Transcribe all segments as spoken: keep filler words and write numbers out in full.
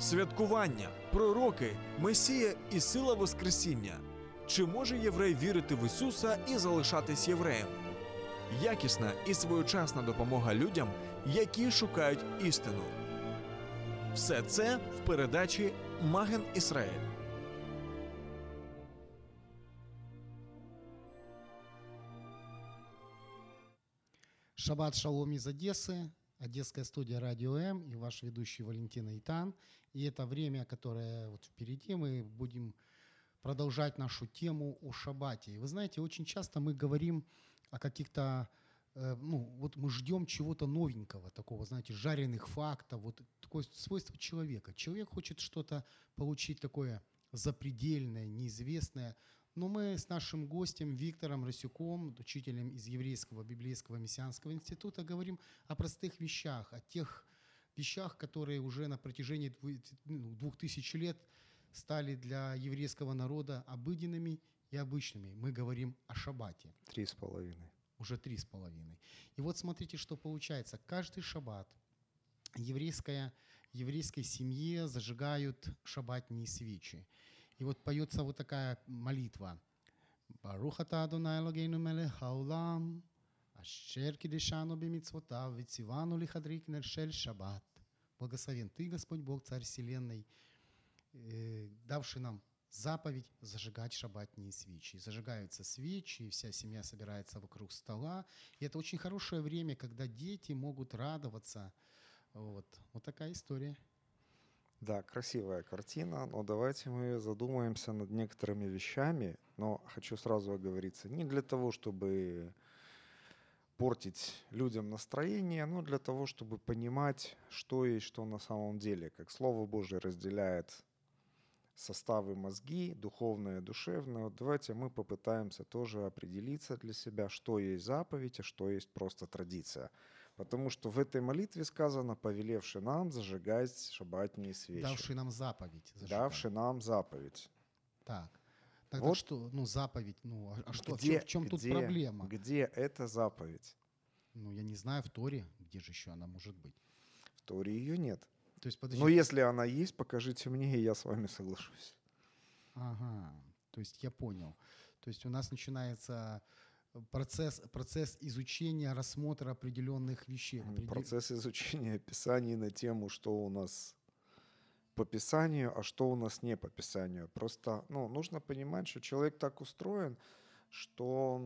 Святкування, пророки, Месія і сила Воскресіння. Чи може єврей вірити в Ісуса і залишатись євреєм? Якісна і своєчасна допомога людям, які шукають істину. Все це в передачі «Маген Ізраїль». Шабат шалом из Одессы, Одесская студия «Радио М» и ваш ведущий Валентин Айтан. И это время, которое вот впереди, мы будем продолжать нашу тему о шабате. И вы знаете, очень часто мы говорим о каких-то, э, ну, вот мы ждем чего-то новенького, такого, знаете, жареных фактов, вот такое свойство человека. Человек хочет что-то получить такое запредельное, неизвестное. Но мы с нашим гостем Виктором Расюком, учителем из Еврейского библейского мессианского института, говорим о простых вещах, о тех вещах, которые уже на протяжении двух тысяч лет стали для еврейского народа обыденными и обычными. Мы говорим о шаббате. Три с половиной. Уже три с половиной. И вот смотрите, что получается. Каждый шаббат еврейская, еврейской семье зажигают шаббатные свечи. И вот поется вот такая молитва. Барух ата Адонай Элокейну мелех хаолам, ашер кидешану бимитцвотав, вицивану лихадрик нершель шаббат. Благословен Ты, Господь Бог, Царь Вселенной, давший нам заповедь зажигать шаббатные свечи. Зажигаются свечи, и вся семья собирается вокруг стола. И это очень хорошее время, когда дети могут радоваться. Вот, вот такая история. Да, красивая картина, но давайте мы задумаемся над некоторыми вещами, но хочу сразу оговориться, не для того, чтобы портить людям настроение, но для того, чтобы понимать, что есть что на самом деле, как Слово Божие разделяет составы мозги, духовное, душевное. Давайте мы попытаемся тоже определиться для себя, что есть заповедь, а что есть просто традиция. Потому что в этой молитве сказано, повелевший нам зажигать шаббатные свечи. Давший нам заповедь. Зажигать. Давший нам заповедь. Так. Тогда вот что, ну, заповедь, ну, а что, где, в чем, в чем где, тут проблема? Где эта заповедь? Ну, я не знаю, в Торе, где же еще она может быть? В Торе ее нет. То есть, подожди. Но если она есть, покажите мне, и я с вами соглашусь. Ага, то есть я понял. То есть у нас начинается процесс, процесс изучения, рассмотра определенных вещей. Процесс изучения Писаний на тему, что у нас по Писанию, а что у нас не по Писанию. Просто ну, нужно понимать, что человек так устроен, что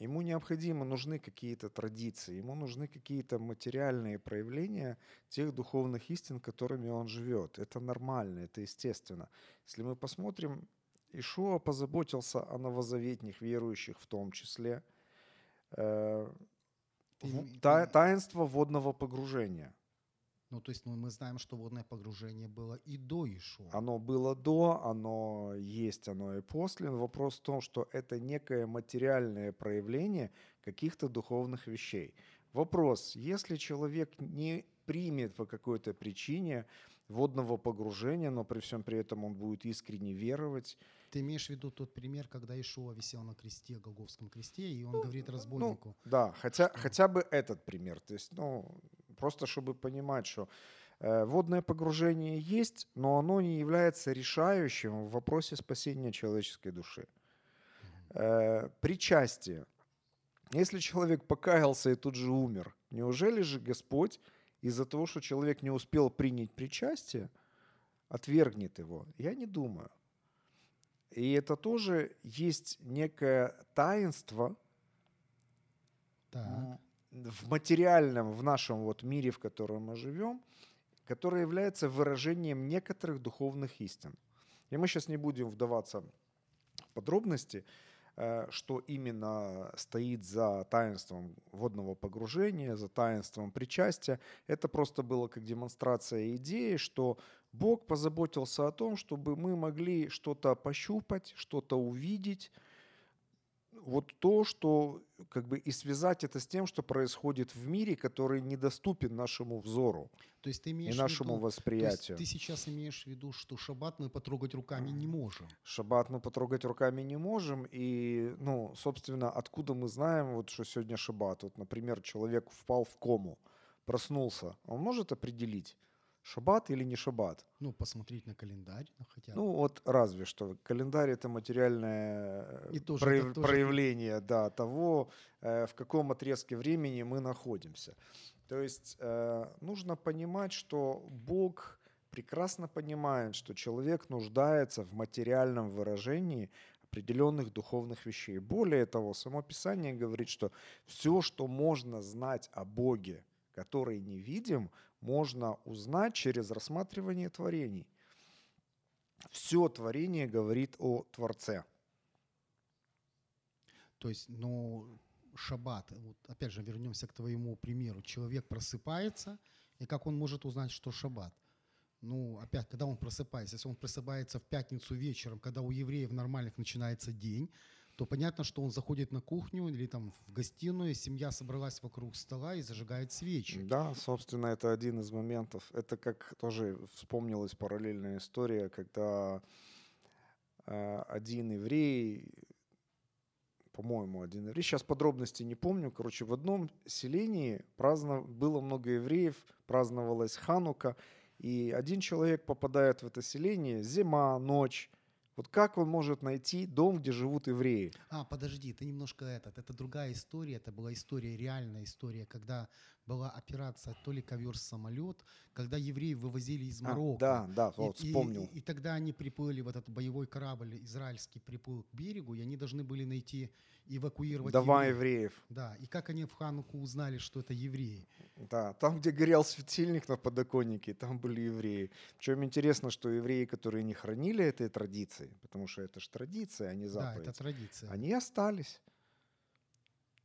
ему необходимо, нужны какие-то традиции, ему нужны какие-то материальные проявления тех духовных истин, которыми он живет. Это нормально, это естественно. Если мы посмотрим, Ишуа позаботился о новозаветних верующих в том числе. Э, та, таинство водного погружения. Ну, то есть ну, мы знаем, что водное погружение было и до Ишуа. Оно было до, оно есть, оно и после. Но вопрос в том, что это некое материальное проявление каких-то духовных вещей. Вопрос, если человек не примет по какой-то причине водного погружения, но при всем при этом он будет искренне веровать. Ты имеешь в виду тот пример, когда Ишуа висел на кресте, Голгофском кресте, и он ну, говорит разбойнику. Ну, да, хотя, хотя бы этот пример. То есть, ну, просто чтобы понимать, что э, водное погружение есть, но оно не является решающим в вопросе спасения человеческой души. Э, причастие. Если человек покаялся и тут же умер, неужели же Господь из-за того, что человек не успел принять причастие, отвергнет его? Я не думаю. И это тоже есть некое таинство так. в материальном, в нашем вот мире, в котором мы живем, которое является выражением некоторых духовных истин. И мы сейчас не будем вдаваться в подробности, что именно стоит за таинством водного погружения, за таинством причастия. Это просто было как демонстрация идеи, что Бог позаботился о том, чтобы мы могли что-то пощупать, что-то увидеть, вот то, что как бы и связать это с тем, что происходит в мире, который недоступен нашему взору то есть ты имеешь и нашему в виду, восприятию. То есть ты сейчас имеешь в виду, что шаббат мы потрогать руками не можем. Шаббат мы потрогать руками не можем. И, ну, собственно, откуда мы знаем, вот, что сегодня шаббат? Вот, например, человек впал в кому, проснулся. Он может определить, шаббат или не шаббат? Ну, посмотреть на календарь. Ну, хотя... ну вот разве что. Календарь – это материальное тоже, прояв... это тоже... проявление да, того, в каком отрезке времени мы находимся. То есть нужно понимать, что Бог прекрасно понимает, что человек нуждается в материальном выражении определенных духовных вещей. Более того, само Писание говорит, что все, что можно знать о Боге, который невидим, можно узнать через рассматривание творений. Все творение говорит о Творце. То есть, ну, шаббат, вот опять же, вернемся к твоему примеру. Человек просыпается, и как он может узнать, что шаббат? Ну, опять, когда он просыпается, если он просыпается в пятницу вечером, когда у евреев нормальных начинается день, то понятно, что он заходит на кухню или там в гостиную, семья собралась вокруг стола и зажигает свечи. Да, собственно, это один из моментов. Это как тоже вспомнилась параллельная история, когда э, один еврей, по-моему, один еврей, сейчас подробности не помню, короче, в одном селении празднов... было много евреев, праздновалась Ханука, и один человек попадает в это селение, зима, ночь. Вот как он может найти дом, где живут евреи? А, подожди, ты немножко этот. Это другая история. Это была история, реальная история, когда была операция то ли ковер-самолет, когда евреев вывозили из Марокко. А, да, да, и, вот вспомнил. И, и, и тогда они приплыли, вот этот боевой корабль израильский приплыл к берегу, и они должны были найти, эвакуировать дома евреев. евреев. Да, и как они в Хануку узнали, что это евреи? Да, там, где горел светильник на подоконнике, там были евреи. Причем интересно, что евреи, которые не хранили этой традиции, потому что это же традиция, а не заповедь. Да, это традиция. Они остались.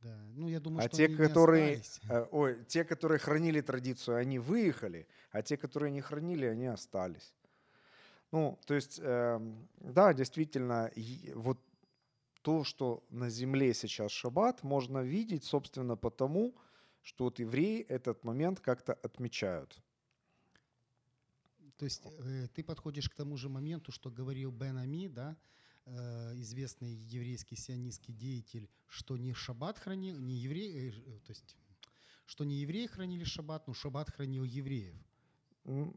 Да. Ну, я думаю, а что те, они которые, не ой, те, которые хранили традицию, они выехали, а те, которые не хранили, они остались. Ну, то есть, э, да, действительно, вот то, что на земле сейчас шаббат, можно видеть, собственно, потому, что вот евреи этот момент как-то отмечают. То есть, э, ты подходишь к тому же моменту, что говорил Бен Ами, да? Известный еврейский сионистский деятель, что не шаббат хранил, не евреи, то есть, что не евреи хранили шаббат, но шаббат хранил евреев.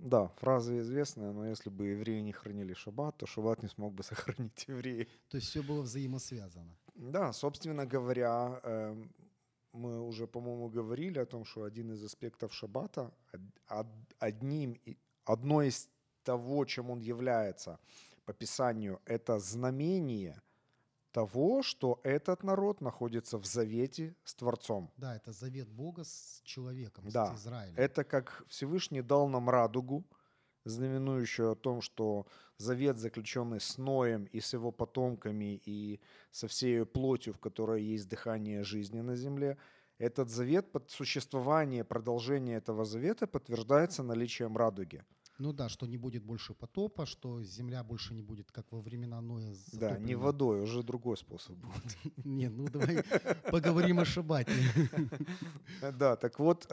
Да, фраза известная, но если бы евреи не хранили шаббат, то шаббат не смог бы сохранить евреи. То есть все было взаимосвязано. Да, собственно говоря, мы уже, по-моему, говорили о том, что один из аспектов шаббата, одним, одно из того, чем он является, по Писанию, это знамение того, что этот народ находится в завете с Творцом. Да, это завет Бога с человеком, да, с Израилем. Это как Всевышний дал нам радугу, знаменующую о том, что завет, заключенный с Ноем и с его потомками, и со всей плотью, в которой есть дыхание жизни на земле, этот завет, существование, продолжение этого завета подтверждается наличием радуги. Ну да, что не будет больше потопа, что земля больше не будет, как во времена Ноя. Да, не водой, уже другой способ будет. Не, ну давай поговорим о шабате. Да, так вот,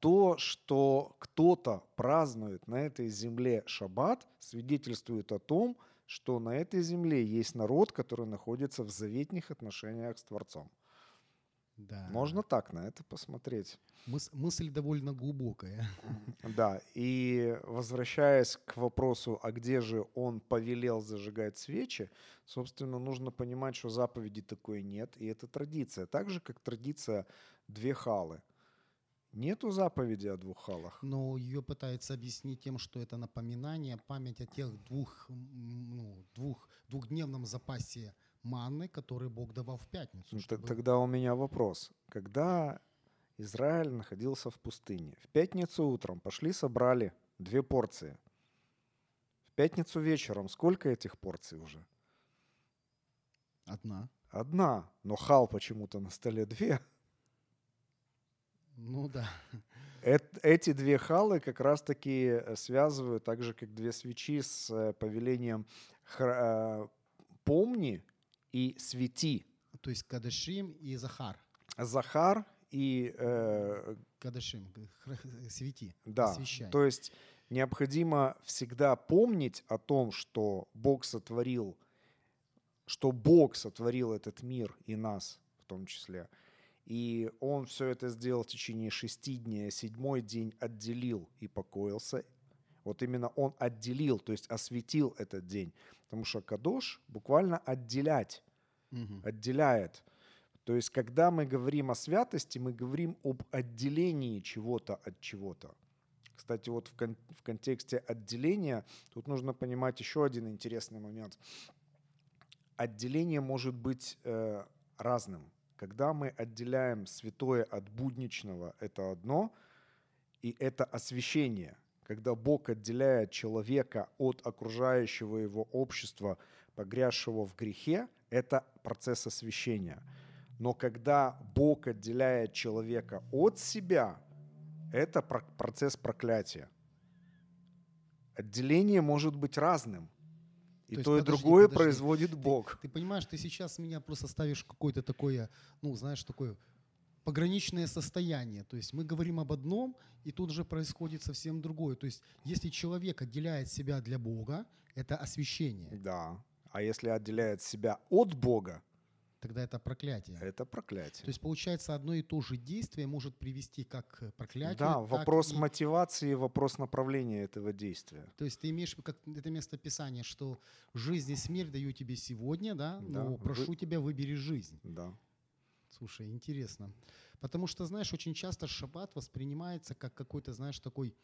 то, что кто-то празднует на этой земле шаббат, свидетельствует о том, что на этой земле есть народ, который находится в заветных отношениях с Творцом. Да. Можно так на это посмотреть. Мыс- мысль довольно глубокая. Да, и возвращаясь к вопросу, а где же он повелел зажигать свечи, собственно, нужно понимать, что заповеди такой нет, и это традиция. Так же, как традиция «две халы». Нету заповеди о двух халах. Но ее пытаются объяснить тем, что это напоминание, память о тех двух, ну, двух, двухдневном запасе манны, который Бог давал в пятницу. Чтобы... Тогда у меня вопрос. Когда Израиль находился в пустыне, в пятницу утром пошли, собрали две порции. В пятницу вечером сколько этих порций уже? Одна. Одна. Но хал почему-то на столе две. Ну да. Эти две халы как раз-таки связывают, так же, как две свечи, с повелением «помни» и «свети». То есть «кадашим» и «захар». «Захар» и... Э, «Кадашим», «свети», да, «освещай». То есть необходимо всегда помнить о том, что Бог сотворил, что Бог сотворил этот мир и нас в том числе. И он все это сделал в течение шести дней, седьмой день отделил и покоился. Вот именно он отделил, то есть осветил этот день. Потому что кадош буквально отделять, угу. отделяет. То есть когда мы говорим о святости, мы говорим об отделении чего-то от чего-то. Кстати, вот в, кон- в контексте отделения тут нужно понимать еще один интересный момент. Отделение может быть э, разным. Когда мы отделяем святое от будничного, это одно, и это освящение. Когда Бог отделяет человека от окружающего его общества, погрязшего в грехе, это процесс освящения. Но когда Бог отделяет человека от себя, это процесс проклятия. Отделение может быть разным. И то, есть, то подожди, и другое подожди. производит Бог. Ты, ты понимаешь, ты сейчас меня просто ставишь в какое-то такое, ну, знаешь, такое пограничное состояние. То есть мы говорим об одном, и тут же происходит совсем другое. То есть если человек отделяет себя для Бога, это освящение. Да. А если отделяет себя от Бога, тогда это проклятие. Это проклятие. То есть, получается, одно и то же действие может привести как к проклятию. Да, вопрос и... мотивации, вопрос направления этого действия. То есть ты имеешь как это место Писания, что жизнь и смерть даю тебе сегодня, да, да. но прошу Вы... тебя, выбери жизнь. Да. Слушай, интересно. Потому что, знаешь, очень часто шаббат воспринимается как какой-то, знаешь, такой,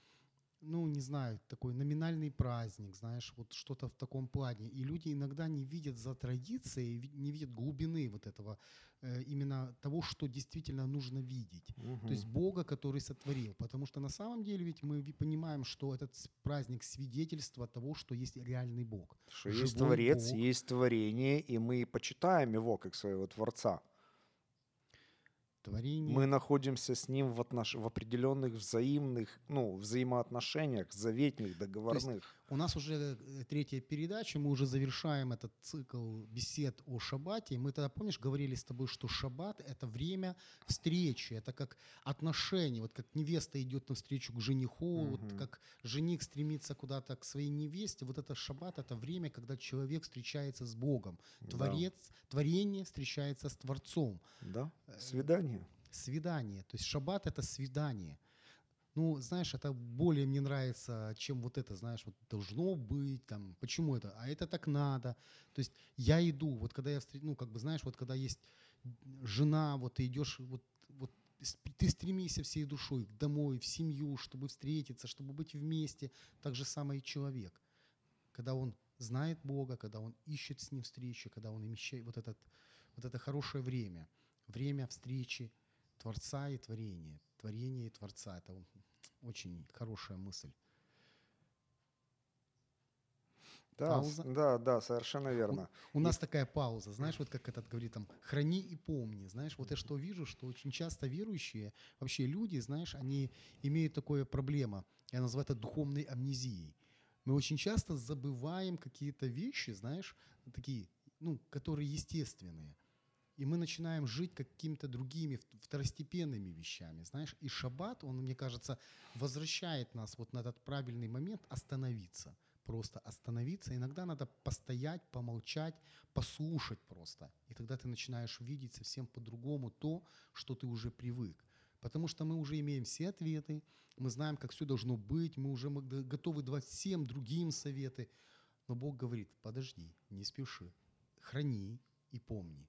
ну, не знаю, такой номинальный праздник, знаешь, вот что-то в таком плане. И люди иногда не видят за традицией, не видят глубины вот этого, именно того, что действительно нужно видеть. Угу. То есть Бога, который сотворил. Потому что на самом деле ведь мы понимаем, что этот праздник свидетельство того, что есть реальный Бог. Что есть Творец, Бог. Есть творение, и мы почитаем его как своего Творца. Творение. Мы находимся с ним в, отнош... в определенных взаимных, ну, взаимоотношениях, заветных, договорных. Есть, у нас уже третья передача, мы уже завершаем этот цикл бесед о шаббате. Мы тогда, помнишь, говорили с тобой, что шаббат – это время встречи, это как отношения, вот как невеста идет навстречу к жениху, угу. вот как жених стремится куда-то к своей невесте. Вот это шаббат – это время, когда человек встречается с Богом. Творец, да. Творение встречается с Творцом. Да, свидание. Свидание. То есть шаббат — это свидание. Ну, знаешь, это более мне нравится, чем вот это, знаешь, вот должно быть, там, почему это, а это так надо. То есть я иду, вот когда я встречу, ну, как бы, знаешь, вот когда есть жена, вот ты идешь, вот, вот ты стремишься всей душой домой, в семью, чтобы встретиться, чтобы быть вместе. Так же самое и человек. Когда он знает Бога, когда он ищет с ним встречи, когда он имеет вот, этот, вот это хорошее время. Время встречи Творца и творения. Творение и Творца. Это очень хорошая мысль. Да, пауза? да, да, совершенно верно. У, у нас и... такая пауза, знаешь, вот как этот говорит там, храни и помни, знаешь, вот я что вижу, что очень часто верующие, вообще люди, знаешь, они имеют такую проблему, я называю это духовной амнезией. Мы очень часто забываем какие-то вещи, знаешь, такие, ну, которые естественные. И мы начинаем жить какими-то другими второстепенными вещами, знаешь. И шаббат, он, мне кажется, возвращает нас вот на этот правильный момент остановиться. Просто остановиться. Иногда надо постоять, помолчать, послушать просто. И тогда ты начинаешь видеть совсем по-другому то, что ты уже привык. Потому что мы уже имеем все ответы, мы знаем, как все должно быть, мы уже готовы давать всем другим советы. Но Бог говорит, подожди, не спеши, храни и помни.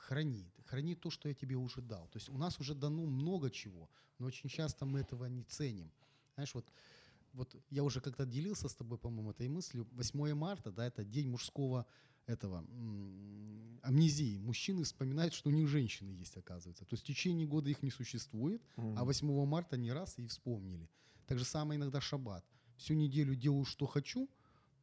Храни. Храни то, что я тебе уже дал. То есть у нас уже дано много чего, но очень часто мы этого не ценим. Знаешь, вот, вот я уже как-то делился с тобой, по-моему, этой мыслью. восьмое марта, да, это день мужского этого, амнезии. Мужчины вспоминают, что у них женщины есть, оказывается. То есть в течение года их не существует, mm-hmm. а восьмого марта не раз и вспомнили. Так же самое иногда шаббат. Всю неделю делаю, что хочу,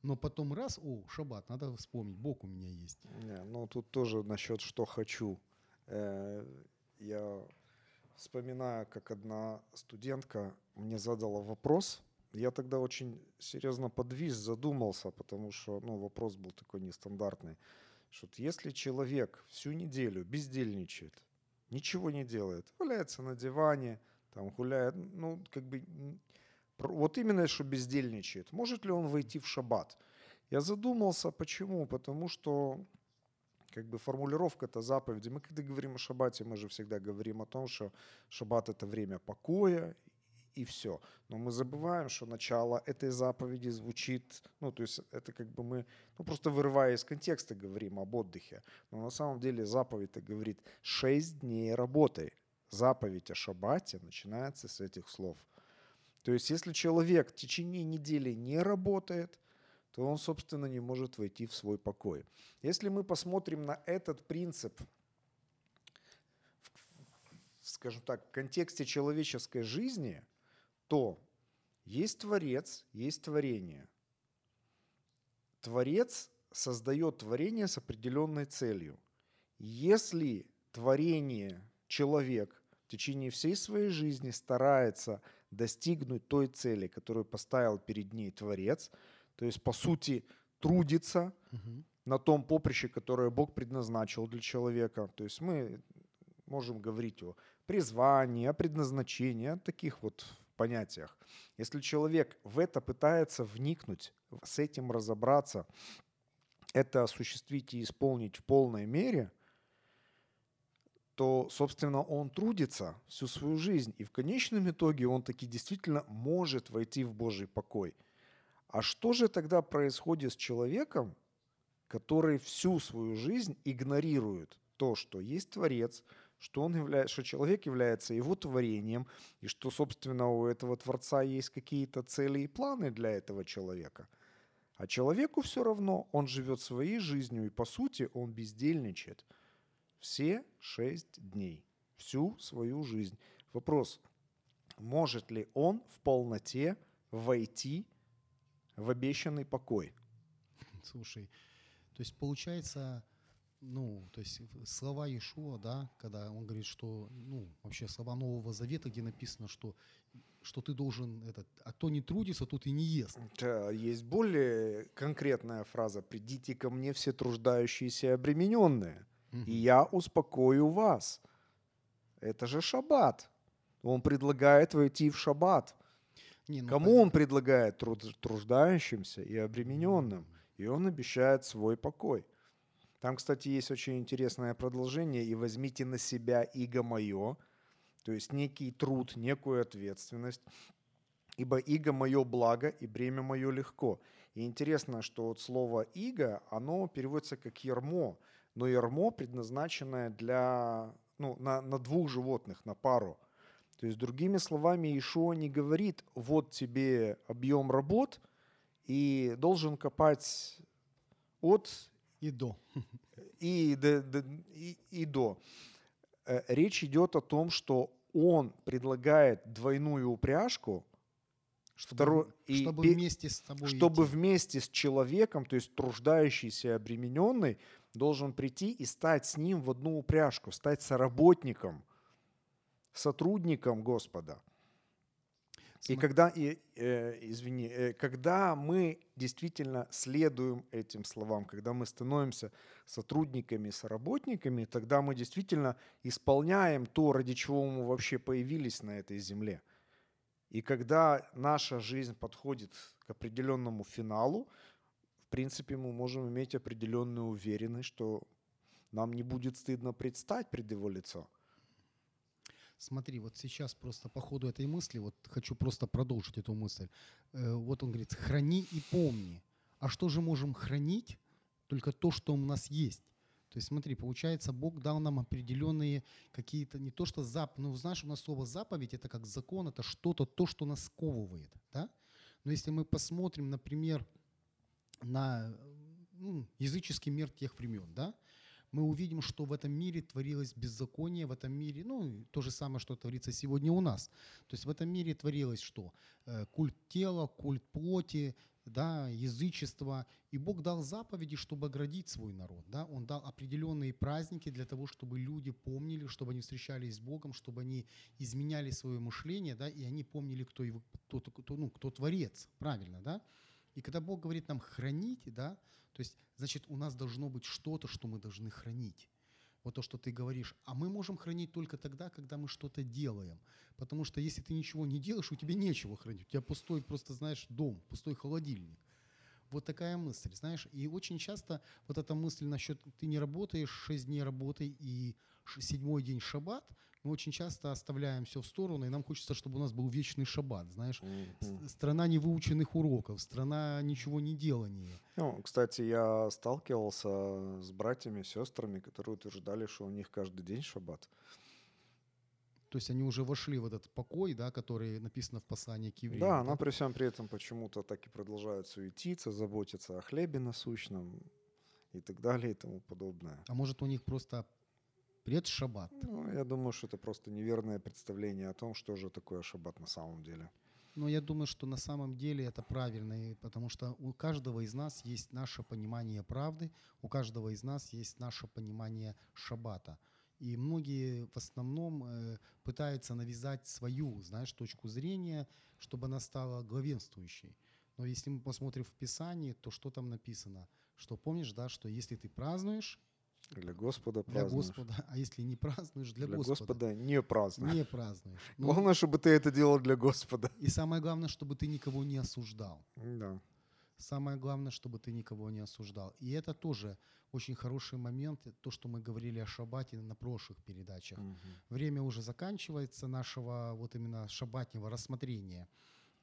но потом раз, о, шаббат, надо вспомнить, Бог у меня есть. Не, ну, тут тоже насчет «что хочу». Э, я вспоминая, как одна студентка мне задала вопрос. Я тогда очень серьезно подвис, задумался, потому что ну, вопрос был такой нестандартный. Что если человек всю неделю бездельничает, ничего не делает, валяется на диване, там гуляет, ну, как бы, вот именно, что бездельничает, может ли он войти в шаббат? Я задумался, почему? Потому что, как бы, формулировка-то заповеди. Мы, когда говорим о шаббате, мы же всегда говорим о том, что шаббат – это время покоя, и все. Но мы забываем, что начало этой заповеди звучит, ну, то есть это как бы мы, ну, просто вырывая из контекста, говорим об отдыхе. Но на самом деле заповедь-то говорит «шесть дней работай». Заповедь о шаббате начинается с этих слов. То есть если человек в течение недели не работает, то он, собственно, не может войти в свой покой. Если мы посмотрим на этот принцип, скажем так, в контексте человеческой жизни, то есть Творец, есть творение. Творец создает творение с определенной целью. Если творение, человек в течение всей своей жизни старается достигнуть той цели, которую поставил перед ней Творец, то есть, по сути, трудится угу. на том поприще, которое Бог предназначил для человека. То есть мы можем говорить о призвании, о предназначении, о таких вот понятиях. Если человек в это пытается вникнуть, с этим разобраться, это осуществить и исполнить в полной мере, то, собственно, он трудится всю свою жизнь. И в конечном итоге он таки действительно может войти в Божий покой. А что же тогда происходит с человеком, который всю свою жизнь игнорирует то, что есть Творец, что, он является, что человек является его творением, и что, собственно, у этого Творца есть какие-то цели и планы для этого человека. А человеку все равно, он живет своей жизнью, и, по сути, он бездельничает все шесть дней, всю свою жизнь. Вопрос, может ли он в полноте войти в обещанный покой? Слушай, то есть получается, ну, то есть слова Иешуа, да, когда он говорит, что, ну, вообще слова Нового Завета, где написано, что, что ты должен, этот, а кто не трудится, тот и не ест. Да, есть более конкретная фраза: «Придите ко мне все труждающиеся и обремененные, угу. и я успокою вас». Это же шаббат. Он предлагает войти в шаббат. Не, ну, кому да. он предлагает? Труд, труждающимся и обремененным. И он обещает свой покой. Там, кстати, есть очень интересное продолжение. «И возьмите на себя иго мое». То есть некий труд, некую ответственность. «Ибо иго мое благо, и бремя мое легко». И интересно, что вот слово «иго», оно переводится как «ярмо». Но ярмо предназначено для, ну, на, на двух животных, на пару. То есть, другими словами, Иешуа не говорит: вот тебе объем работ, и должен копать от и до. И, до, до, и, и до. Речь идет о том, что он предлагает двойную упряжку, чтобы, второ... чтобы, и, вместе, с тобой чтобы вместе с человеком, то есть труждающийся и обремененный, должен прийти и стать с ним в одну упряжку, стать соработником. Сотрудником Господа. И когда, и, э, извини, э, когда мы действительно следуем этим словам, когда мы становимся сотрудниками, соработниками, тогда мы действительно исполняем то, ради чего мы вообще появились на этой земле. И когда наша жизнь подходит к определенному финалу, в принципе, мы можем иметь определенную уверенность, что нам не будет стыдно предстать пред Его лицо. Смотри, вот сейчас просто по ходу этой мысли, вот хочу просто продолжить эту мысль. Вот он говорит: храни и помни. А что же можем хранить? Только то, что у нас есть. То есть смотри, получается, Бог дал нам определенные какие-то, не то что заповедь, ну знаешь, у нас слово заповедь, это как закон, это что-то, то, что нас сковывает. Да? Но если мы посмотрим, например, на ну, языческий мир тех времен, да, мы увидим, что в этом мире творилось беззаконие, в этом мире, ну, то же самое, что творится сегодня у нас. То есть в этом мире творилось что? Культ тела, культ плоти, да, язычество. И Бог дал заповеди, чтобы оградить свой народ. Да? Он дал определенные праздники для того, чтобы люди помнили, чтобы они встречались с Богом, чтобы они изменяли свое мышление, да, и они помнили, кто, его, кто, кто, ну, кто творец. Правильно, да? И когда Бог говорит нам хранить, да, то есть, значит, у нас должно быть что-то, что мы должны хранить. Вот то, что ты говоришь. А мы можем хранить только тогда, когда мы что-то делаем. Потому что если ты ничего не делаешь, у тебя нечего хранить. У тебя пустой, просто, знаешь, дом, пустой холодильник. Вот такая мысль, знаешь. И очень часто вот эта мысль насчет «ты не работаешь, шесть дней работай и седьмой день шаббат», мы очень часто оставляем все в сторону, и нам хочется, чтобы у нас был вечный шаббат, знаешь. Mm-hmm. Страна невыученных уроков, страна ничего не делания. Ну, кстати, я сталкивался с братьями, сестрами, которые утверждали, что у них каждый день шаббат. То есть они уже вошли в этот покой, да, который написано в послании к евреям. Да, да? Но при всем при этом почему-то так и продолжают суетиться, заботиться о хлебе насущном и так далее и тому подобное. А может, у них просто предшаббат? Ну, я думаю, что это просто неверное представление о том, что же такое шаббат на самом деле. Ну, я думаю, что на самом деле это правильно, потому что у каждого из нас есть наше понимание правды, у каждого из нас есть наше понимание шаббата. И многие в основном э, пытаются навязать свою, знаешь, точку зрения, чтобы она стала главенствующей. Но если мы посмотрим в Писании, то что там написано? Что помнишь, да, что если ты празднуешь, для Господа для празднуешь. Господа, а если не празднуешь, для, для Господа. Господа не празднуешь. Не празднуешь. Но главное, чтобы ты это делал для Господа. И самое главное, чтобы ты никого не осуждал. Да. Самое главное, чтобы ты никого не осуждал. И это тоже очень хороший момент, то, что мы говорили о шаббате на прошлых передачах. Угу. Время уже заканчивается нашего вот именно шаббатнего рассмотрения.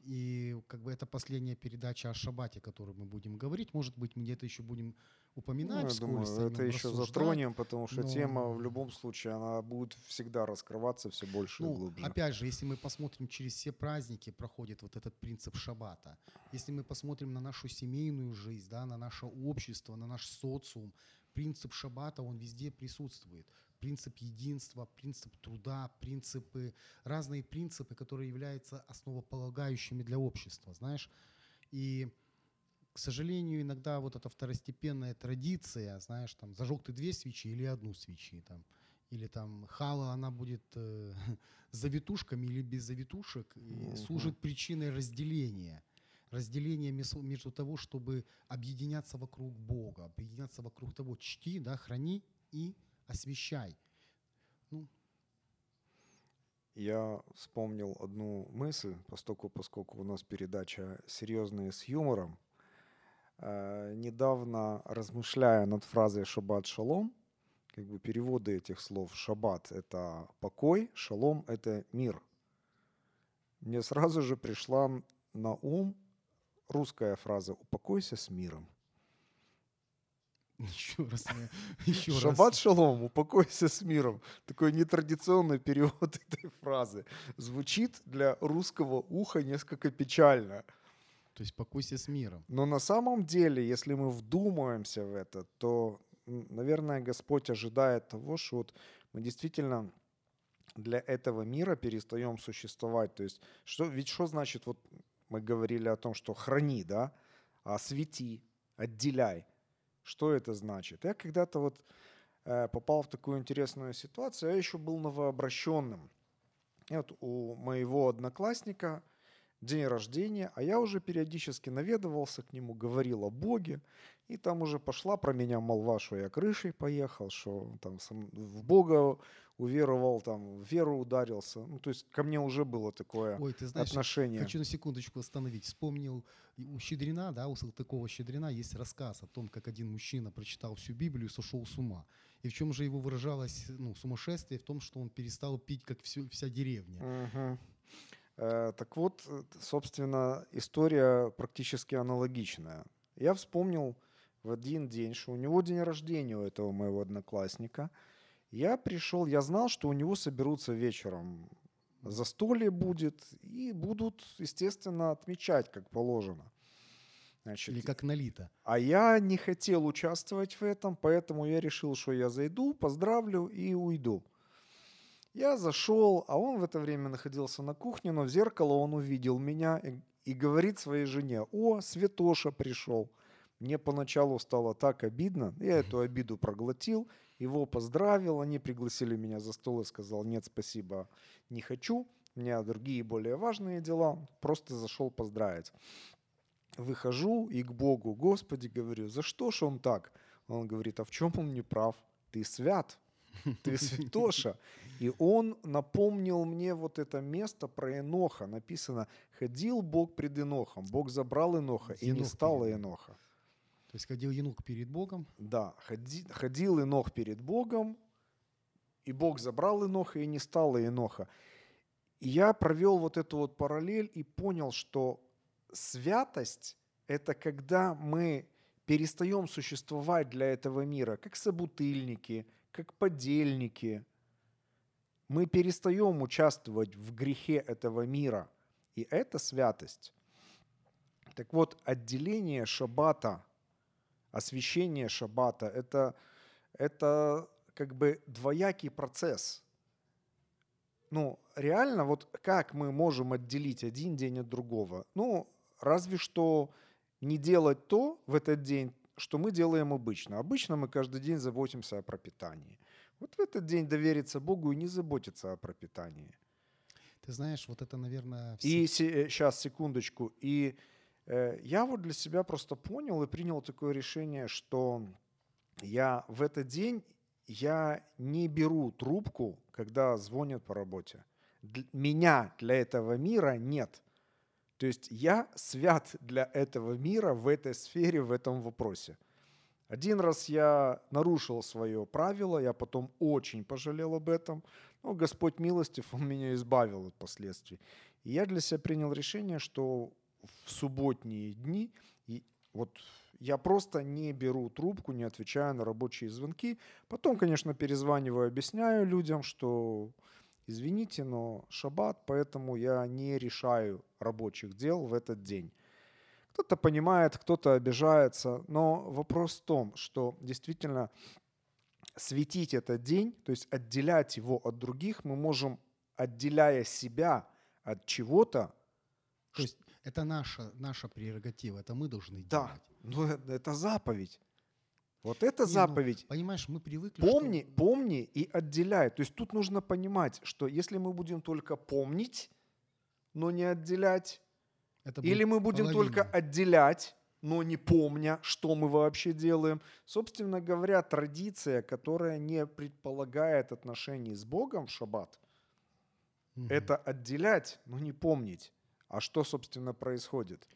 И как бы это последняя передача о шаббате, о которой мы будем говорить. Может быть, мы где-то еще будем упоминать. Ну, я думаю, это еще затронем, потому что но... тема в любом случае, она будет всегда раскрываться все больше ну, и глубже. Опять же, если мы посмотрим через все праздники, проходит вот этот принцип шаббата. Если мы посмотрим на нашу семейную жизнь, да, на наше общество, на наш социум, принцип шаббата, он везде присутствует. Принцип единства, принцип труда, принципы, разные принципы, которые являются основополагающими для общества, знаешь. И, к сожалению, иногда вот эта второстепенная традиция, знаешь, там, зажег ты две свечи или одну свечи, там, или там хала, она будет э, с завитушками или без завитушек, и служит причиной разделения. Разделение между того, чтобы объединяться вокруг Бога, объединяться вокруг того, чти, да, храни и освещай. Ну. Я вспомнил одну мысль, поскольку, поскольку у нас передача «Серьезная с юмором». Э, недавно, размышляя над фразой «шаббат шалом», как бы переводы этих слов «шаббат» — это покой, «шалом» — это мир. Мне сразу же пришла на ум русская фраза «упокойся с миром». Еще раз. Еще Шаббат раз. Шалом, упокойся с миром. Такой нетрадиционный перевод этой фразы. Звучит для русского уха несколько печально. То есть покойся с миром. Но на самом деле, если мы вдумаемся в это, то, наверное, Господь ожидает того, что вот мы действительно для этого мира перестаем существовать. То есть, что, ведь что значит, вот мы говорили о том, что храни, да, а свети, отделяй. Что это значит? Я когда-то вот э, попал в такую интересную ситуацию. Я еще был новообращенным. И вот у моего одноклассника день рождения, а я уже периодически наведывался к нему, говорил о Боге. И там уже пошла про меня молва, что я крышей поехал, что там сам в Бога уверовал, там, в веру ударился. Ну, то есть ко мне уже было такое Ой, ты знаешь, отношение. Хочу на секундочку остановить. Вспомнил, у Щедрина, да, у Салтыкова-Щедрина есть рассказ о том, как один мужчина прочитал всю Библию и сошел с ума. И в чем же его выражалось ну, сумасшествие? В том, что он перестал пить, как всю, вся деревня. Угу. Э, так вот, собственно, история практически аналогичная. Я вспомнил в один день, что у него день рождения, у этого моего одноклассника. Я пришел, я знал, что у него соберутся вечером. Застолье будет, и будут, естественно, отмечать, как положено. Значит, или как налито. А я не хотел участвовать в этом, поэтому я решил, что я зайду, поздравлю и уйду. Я зашел, а он в это время находился на кухне, но в зеркало он увидел меня и говорит своей жене: «О, святоша пришел». Мне поначалу стало так обидно, я эту обиду проглотил, его поздравил, они пригласили меня за стол и сказал: «Нет, спасибо, не хочу, у меня другие более важные дела», просто зашел поздравить. Выхожу и к Богу, Господи, говорю: «За что ж он так?» Он говорит: «А в чем он не прав? Ты свят, ты святоша». И он напомнил мне вот это место про Еноха. Написано: «Ходил Бог пред Енохом, Бог забрал Еноха, и не стало Еноха». То есть ходил Енох перед Богом? Да, ходи, ходил Енох перед Богом, и Бог забрал Еноха, и не стало Еноха. И я провел вот эту вот параллель и понял, что святость — это когда мы перестаем существовать для этого мира, как собутыльники, как подельники. Мы перестаем участвовать в грехе этого мира. И это святость. Так вот, отделение шаббата, освящение шаббата — это, это как бы двоякий процесс. Ну, реально, вот как мы можем отделить один день от другого? Ну, разве что не делать то в этот день, что мы делаем обычно. Обычно мы каждый день заботимся о пропитании. Вот в этот день довериться Богу и не заботиться о пропитании. Ты знаешь, вот это, наверное... Все... И сейчас, секундочку, и... Я вот для себя просто понял и принял такое решение, что я в этот день я не беру трубку, когда звонят по работе. Меня для этого мира нет. То есть я свят для этого мира в этой сфере, в этом вопросе. Один раз я нарушил свое правило, я потом очень пожалел об этом. Но Господь милостив, Он меня избавил от последствий. И я для себя принял решение, что... в субботние дни, и вот я просто не беру трубку, не отвечаю на рабочие звонки. Потом, конечно, перезваниваю, объясняю людям, что извините, но шаббат, поэтому я не решаю рабочих дел в этот день. Кто-то понимает, кто-то обижается, но вопрос в том, что действительно светить этот день, то есть отделять его от других, мы можем, отделяя себя от чего-то. То есть это наша, наша прерогатива, это мы должны делать. Да, ну это заповедь. Вот это Не, заповедь. Ну, понимаешь, мы привыкли... Помни, что... помни и отделяй. То есть тут нужно понимать, что если мы будем только помнить, но не отделять, или мы будем половина. только отделять, но не помня, что мы вообще делаем. Собственно говоря, традиция, которая не предполагает отношений с Богом в шаббат, угу. это отделять, но не помнить. А что, собственно, происходит?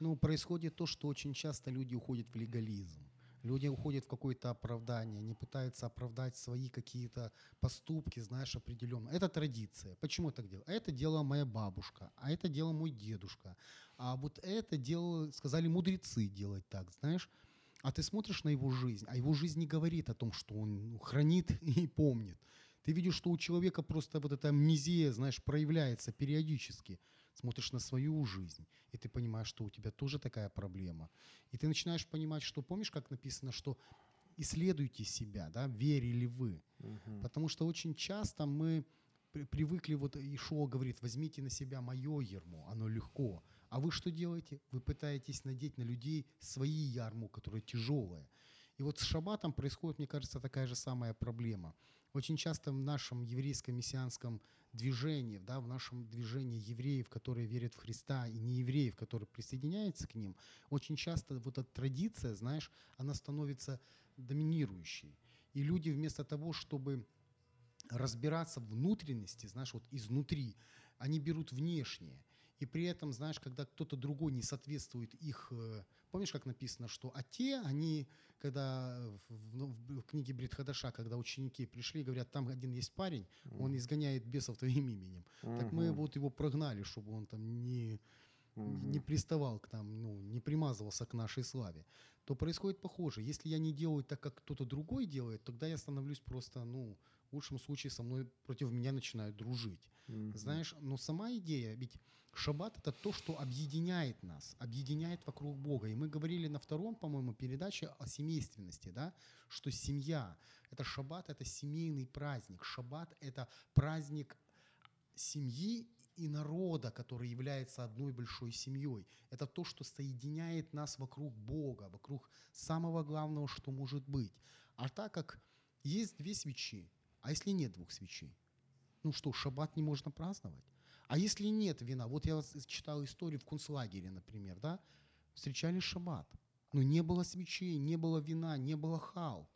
Ну, происходит то, что очень часто люди уходят в легализм. Люди уходят в какое-то оправдание, не пытаются оправдать свои какие-то поступки, знаешь, определенно. Это традиция. Почему так делают? А это делала моя бабушка, а это делал мой дедушка. А вот это делал, сказали мудрецы делать так, знаешь. А ты смотришь на его жизнь, а его жизнь не говорит о том, что он хранит и помнит. Ты видишь, что у человека просто вот эта амнезия, знаешь, проявляется периодически. Смотришь на свою жизнь, и ты понимаешь, что у тебя тоже такая проблема. И ты начинаешь понимать, что, помнишь, как написано, что исследуйте себя, да, верили вы. Угу. Потому что очень часто мы привыкли, вот Ишуа говорит, возьмите на себя мое ярмо, оно легко. А вы что делаете? Вы пытаетесь надеть на людей свои ярмо, которые тяжелые. И вот с шаббатом происходит, мне кажется, такая же самая проблема. Очень часто в нашем еврейском мессианском движении, да, в нашем движении евреев, которые верят в Христа, и неевреев, которые присоединяются к ним, очень часто вот эта традиция, знаешь, она становится доминирующей. И люди вместо того, чтобы разбираться в внутренности, знаешь, вот изнутри, они берут внешнее. И при этом, знаешь, когда кто-то другой не соответствует их... Помнишь, как написано, что а те, они, когда в, в книге Брит Хадаша, когда ученики пришли, говорят, там один есть парень, он изгоняет бесов твоим именем. Uh-huh. Так мы вот его прогнали, чтобы он там не, uh-huh. не приставал к нам, ну, не примазывался к нашей славе. То происходит похоже. Если я не делаю так, как кто-то другой делает, тогда я становлюсь просто, ну, в лучшем случае со мной, против меня начинают дружить. Uh-huh. Знаешь, но сама идея, ведь... Шаббат — это то, что объединяет нас, объединяет вокруг Бога. И мы говорили на втором, по-моему, передаче о семейственности, да? Что семья — это шаббат, это семейный праздник. Шаббат — это праздник семьи и народа, который является одной большой семьей. Это то, что соединяет нас вокруг Бога, вокруг самого главного, что может быть. А так как есть две свечи, а если нет двух свечей? Ну что, шаббат не можно праздновать? А если нет вина? Вот я читал историю в концлагере, например, да? Встречали шаббат. Но не было свечей, не было вина, не было хал.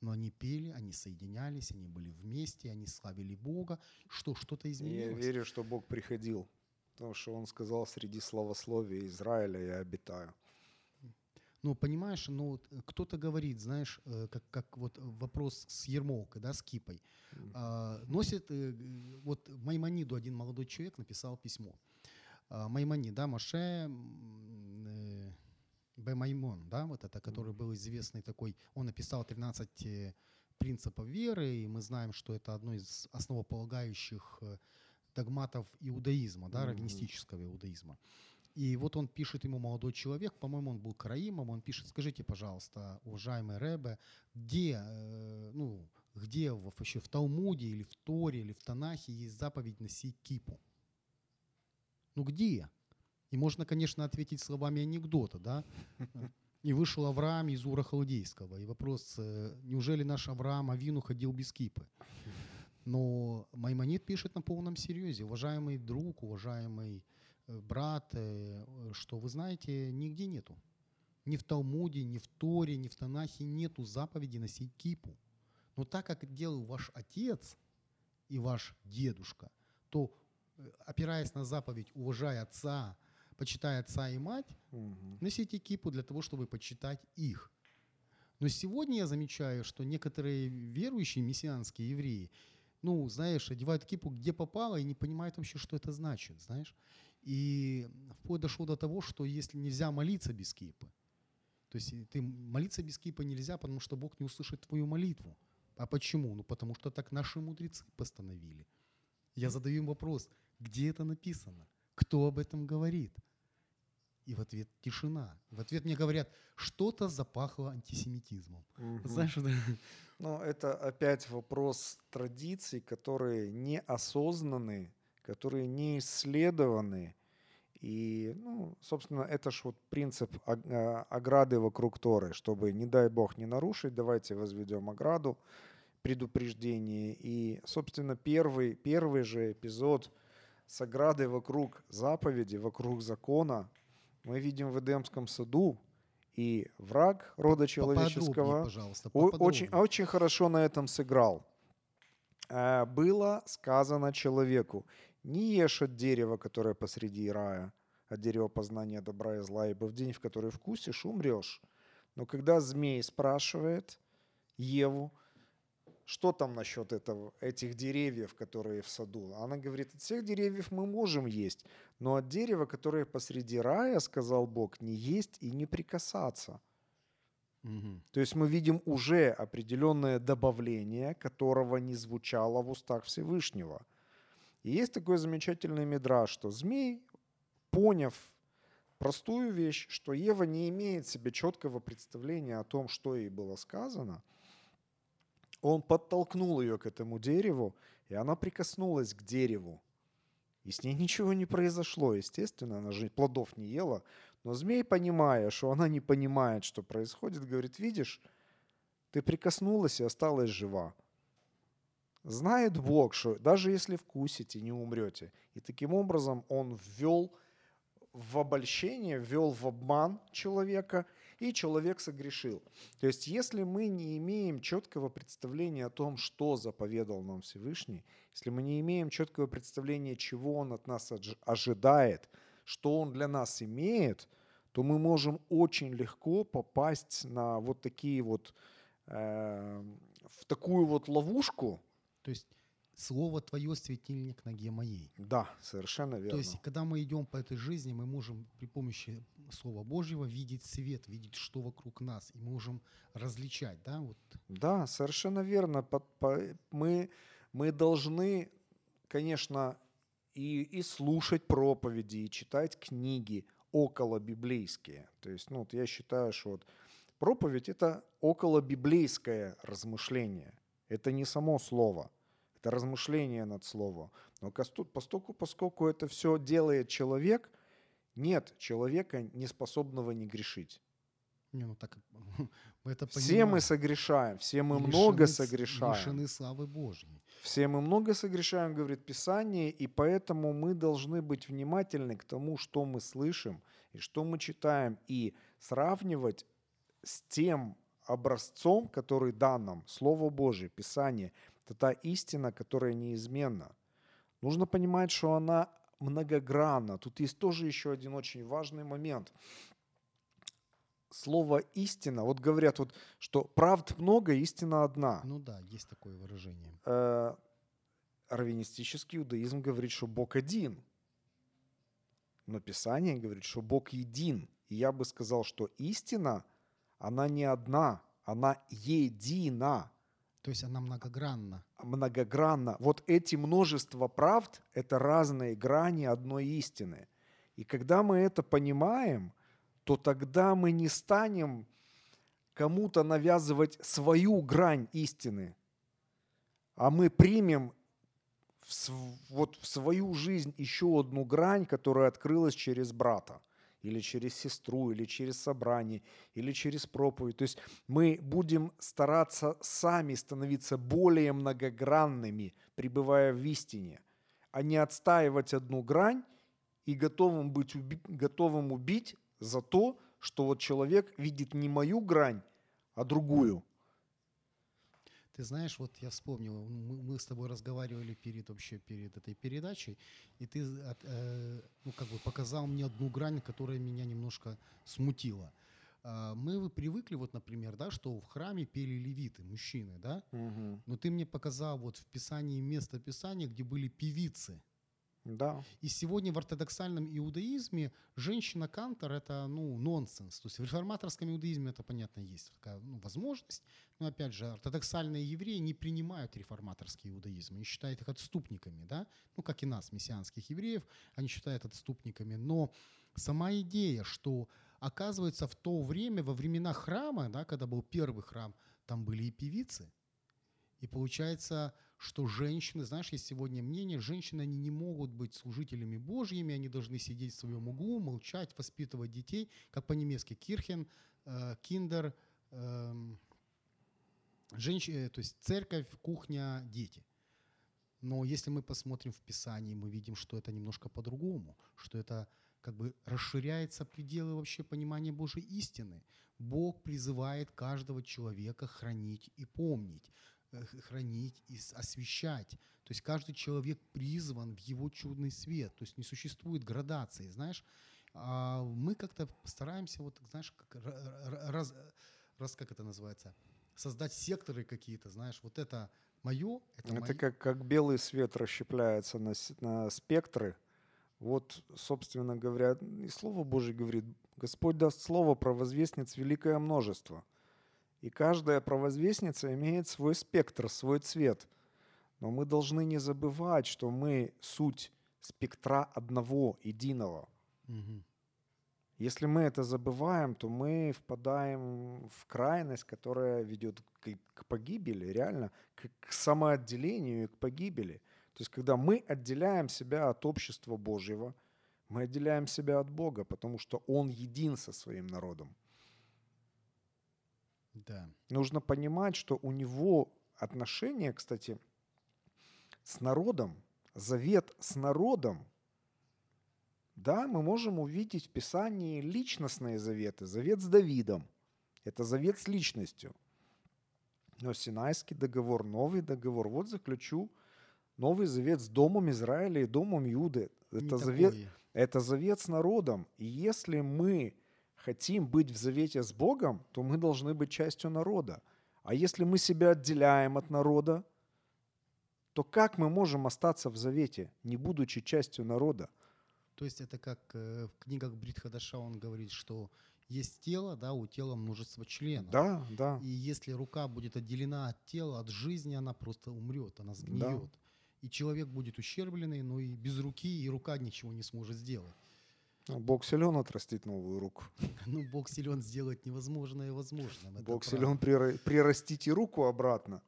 Но они пели, они соединялись, они были вместе, они славили Бога. Что, что-то изменилось? Я верю, что Бог приходил, потому что Он сказал, среди славословия Израиля я обитаю. Ну, понимаешь, ну, кто-то говорит, знаешь, как, как вот вопрос с ермолкой, да, с кипой. А, носит, вот Маймониду один молодой человек написал письмо. А, Маймонид, да, Моше Бе Маймон, да, вот это, который был известный такой, он написал тринадцать принципов веры, и мы знаем, что это одно из основополагающих догматов иудаизма, да, раввинистического иудаизма. И вот он пишет ему, молодой человек, по-моему, он был караимом, он пишет, скажите, пожалуйста, уважаемый Ребе, где, ну, где вообще в Талмуде или в Торе или в Танахе есть заповедь носить кипу? Ну где? И можно, конечно, ответить словами анекдота, да? И вышел Авраам из Ура Халдейского. И вопрос, неужели наш Авраам Авину ходил без кипы? Но Маймонид пишет на полном серьезе, уважаемый друг, уважаемый брат, что, вы знаете, нигде нету. Ни в Талмуде, ни в Торе, ни в Танахе нету заповеди носить кипу. Но так, как делал ваш отец и ваш дедушка, то, опираясь на заповедь «уважай отца», «почитай отца и мать», угу, носите кипу для того, чтобы почитать их. Но сегодня я замечаю, что некоторые верующие мессианские евреи, ну, знаешь, одевают кипу где попало и не понимают вообще, что это значит, знаешь. И вплоть дошло до того, что если нельзя молиться без кипы, то есть ты молиться без кипы нельзя, потому что Бог не услышит твою молитву. А почему? Ну, потому что так наши мудрецы постановили. Я задаю им вопрос, где это написано? Кто об этом говорит? И в ответ тишина. В ответ мне говорят, что-то запахло антисемитизмом. Угу. Знаешь, что... Ну, это опять вопрос традиций, которые неосознаны, которые не исследованы. И, ну, собственно, это ж вот принцип ограды вокруг Торы, чтобы, не дай Бог, не нарушить, давайте возведем ограду, предупреждение. И, собственно, первый, первый же эпизод с ограды вокруг заповеди, вокруг закона мы видим в Эдемском саду, и враг рода человеческого очень, очень хорошо на этом сыграл. Было сказано человеку, не ешь от дерева, которое посреди рая, от дерева познания добра и зла, ибо в день, в который вкусишь, умрешь. Но когда змей спрашивает Еву, что там насчет этого, этих деревьев, которые в саду? Она говорит, от всех деревьев мы можем есть, но от дерева, которое посреди рая, сказал Бог, не есть и не прикасаться. Угу. То есть мы видим уже определенное добавление, которого не звучало в устах Всевышнего. И есть такой замечательный мидраш, что змей, поняв простую вещь, что Ева не имеет себе четкого представления о том, что ей было сказано, он подтолкнул ее к этому дереву, и она прикоснулась к дереву. И с ней ничего не произошло, естественно, она же плодов не ела. Но змей, понимая, что она не понимает, что происходит, говорит, видишь, ты прикоснулась и осталась жива. Знает Бог, что даже если вкусите, не умрете. И таким образом он ввел в обольщение, ввел в обман человека, и человек согрешил. То есть если мы не имеем четкого представления о том, что заповедал нам Всевышний, если мы не имеем четкого представления, чего Он от нас ожидает, что Он для нас имеет, то мы можем очень легко попасть на вот такие вот, э, в такую вот ловушку. То есть слово твое светильник ноге моей. Да, совершенно верно. То есть когда мы идем по этой жизни, мы можем при помощи Слова Божьего видеть свет, видеть, что вокруг нас, и мы можем различать, да? Вот. Да, совершенно верно. Мы, мы должны, конечно, и, и слушать проповеди, и читать книги околобиблейские. То есть, ну, вот я считаю, что вот проповедь — это околобиблейское размышление. Это не само слово. это размышление над словом. Но поскольку, поскольку это все делает человек, нет человека, не способного не грешить. Не, ну, так, это все мы согрешаем, все мы лишены, много согрешаем. Лишены славы Божьей. Все мы много согрешаем, говорит Писание, и поэтому мы должны быть внимательны к тому, что мы слышим и что мы читаем, и сравнивать с тем образцом, который дан нам, Слово Божие, Писание, это та истина, которая неизменна. Нужно понимать, что она многогранна. Тут есть тоже еще один очень важный момент. Слово «истина», вот говорят, вот, что правд много, истина одна. Ну да, есть такое выражение. Э, раввинистический иудаизм говорит, что Бог один. Но Писание говорит, что Бог един. И я бы сказал, что истина, она не одна, она едина. То есть она многогранна. Многогранна. Вот эти множество правд – это разные грани одной истины. И когда мы это понимаем, то тогда мы не станем кому-то навязывать свою грань истины, а мы примем в, св- вот в свою жизнь еще одну грань, которая открылась через брата, или через сестру, или через собрание, или через проповедь. То есть мы будем стараться сами становиться более многогранными, пребывая в истине, а не отстаивать одну грань и готовым, быть, уби- готовым убить за то, что вот человек видит не мою грань, а другую. Ты знаешь, вот я вспомнил, мы, мы с тобой разговаривали перед, вообще перед этой передачей, и ты э, ну, как бы показал мне одну грань, которая меня немножко смутила. Э, мы привыкли, вот, например, да, что в храме пели левиты, мужчины, да? Угу. Но ты мне показал вот в Писании, место Писания, где были певицы. Да. И сегодня в ортодоксальном иудаизме женщина-кантор – это ну, нонсенс. То есть в реформаторском иудаизме это, понятно, есть такая ну, возможность. Но, опять же, ортодоксальные евреи не принимают реформаторский иудаизм. Они считают их отступниками, да? Ну, как и нас, мессианских евреев, они считают отступниками. Но сама идея, что, оказывается, в то время, во времена храма, да, когда был первый храм, там были и певицы. И получается, что женщины, знаешь, есть сегодня мнение, женщины, они не могут быть служителями Божьими, они должны сидеть в своем углу, молчать, воспитывать детей, как по-немецки «кирхен», «киндер», женщины, то есть церковь, кухня, дети. Но если мы посмотрим в Писании, мы видим, что это немножко по-другому, что это как бы расширяется пределы вообще понимания Божьей истины. Бог призывает каждого человека хранить и помнить, хранить и освещать. То есть каждый человек призван в его чудный свет. То есть не существует градации, знаешь. А мы как-то стараемся, вот, знаешь, как, раз, раз, как это называется, создать секторы какие-то, знаешь, вот это мое, это моё. Это как, как белый свет расщепляется на, на спектры. Вот, собственно говоря, и Слово Божие говорит, Господь даст слово провозвестниц великое множество. И каждая провозвестница имеет свой спектр, свой цвет. Но мы должны не забывать, что мы суть спектра одного, единого. Угу. Если мы это забываем, то мы впадаем в крайность, которая ведет к погибели, реально, к самоотделению и к погибели. То есть, когда мы отделяем себя от общества Божьего, мы отделяем себя от Бога, потому что Он един со своим народом. Да. Нужно понимать, что у него отношения, кстати, с народом, завет с народом. Да, мы можем увидеть в Писании личностные заветы. Завет с Давидом. Это завет с личностью. Но Синайский договор, новый договор. Вот заключу новый завет с домом Израиля и домом Иуды. Это завет, это завет с народом. И если мы хотим быть в завете с Богом, то мы должны быть частью народа. А если мы себя отделяем от народа, то как мы можем остаться в завете, не будучи частью народа? То есть это как в книгах Брит Хадаша он говорит, что есть тело, да, у тела множество членов. Да, да. И если рука будет отделена от тела, от жизни, она просто умрет, она сгниет. Да. И человек будет ущербленный, но и без руки, и рука ничего не сможет сделать. Бог силен отрастить новую руку. Ну, Бог силен сделать невозможное возможным. Бог силен прирастить и руку обратно.